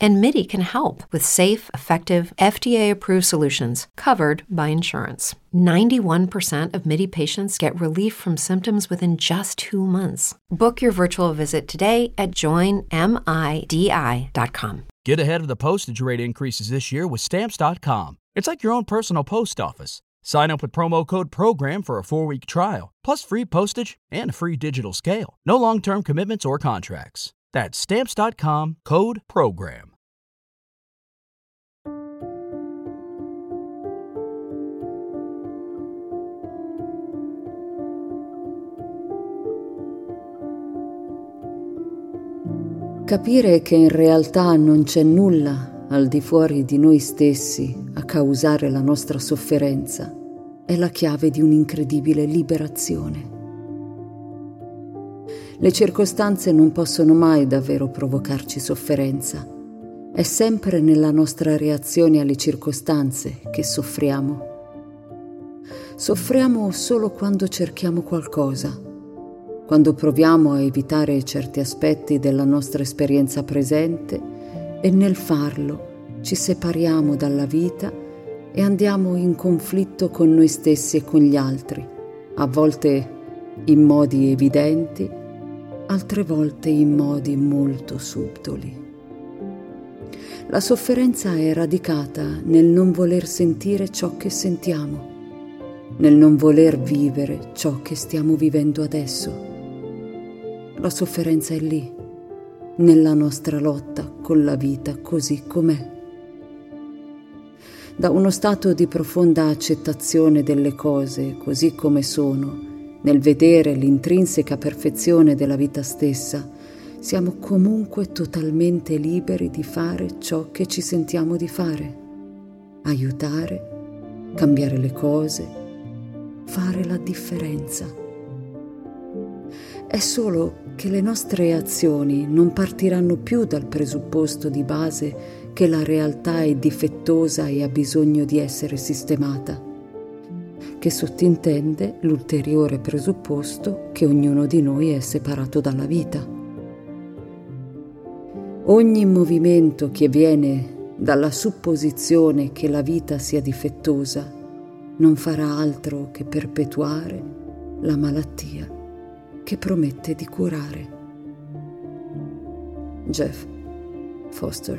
and Midi can help with safe, effective, FDA-approved solutions covered by insurance. 91% of Midi patients get relief from symptoms within just 2 months. Book your virtual visit today at joinmidi.com. Get ahead of the postage rate increases this year with Stamps.com. It's like your own personal post office. Sign up with promo code PROGRAM for a 4-week trial, plus free postage and a free digital scale. No long-term commitments or contracts. That's Stamps.com, code PROGRAM. Capire che in realtà non c'è nulla al di fuori di noi stessi a causare la nostra sofferenza è la chiave di un'incredibile liberazione. Le circostanze non possono mai davvero provocarci sofferenza. È sempre nella nostra reazione alle circostanze che soffriamo. Soffriamo solo quando cerchiamo qualcosa, quando proviamo a evitare certi aspetti della nostra esperienza presente e nel farlo ci separiamo dalla vita e andiamo in conflitto con noi stessi e con gli altri, a volte in modi evidenti, altre volte in modi molto subdoli. La sofferenza è radicata nel non voler sentire ciò che sentiamo, nel non voler vivere ciò che stiamo vivendo adesso. La sofferenza è lì, nella nostra lotta con la vita così com'è. Da uno stato di profonda accettazione delle cose così come sono, nel vedere l'intrinseca perfezione della vita stessa, siamo comunque totalmente liberi di fare ciò che ci sentiamo di fare, aiutare, cambiare le cose, fare la differenza. È solo che le nostre azioni non partiranno più dal presupposto di base che la realtà è difettosa e ha bisogno di essere sistemata, che sottintende l'ulteriore presupposto che ognuno di noi è separato dalla vita. Ogni movimento che viene dalla supposizione che la vita sia difettosa non farà altro che perpetuare la malattia che promette di curare. Jeff Foster.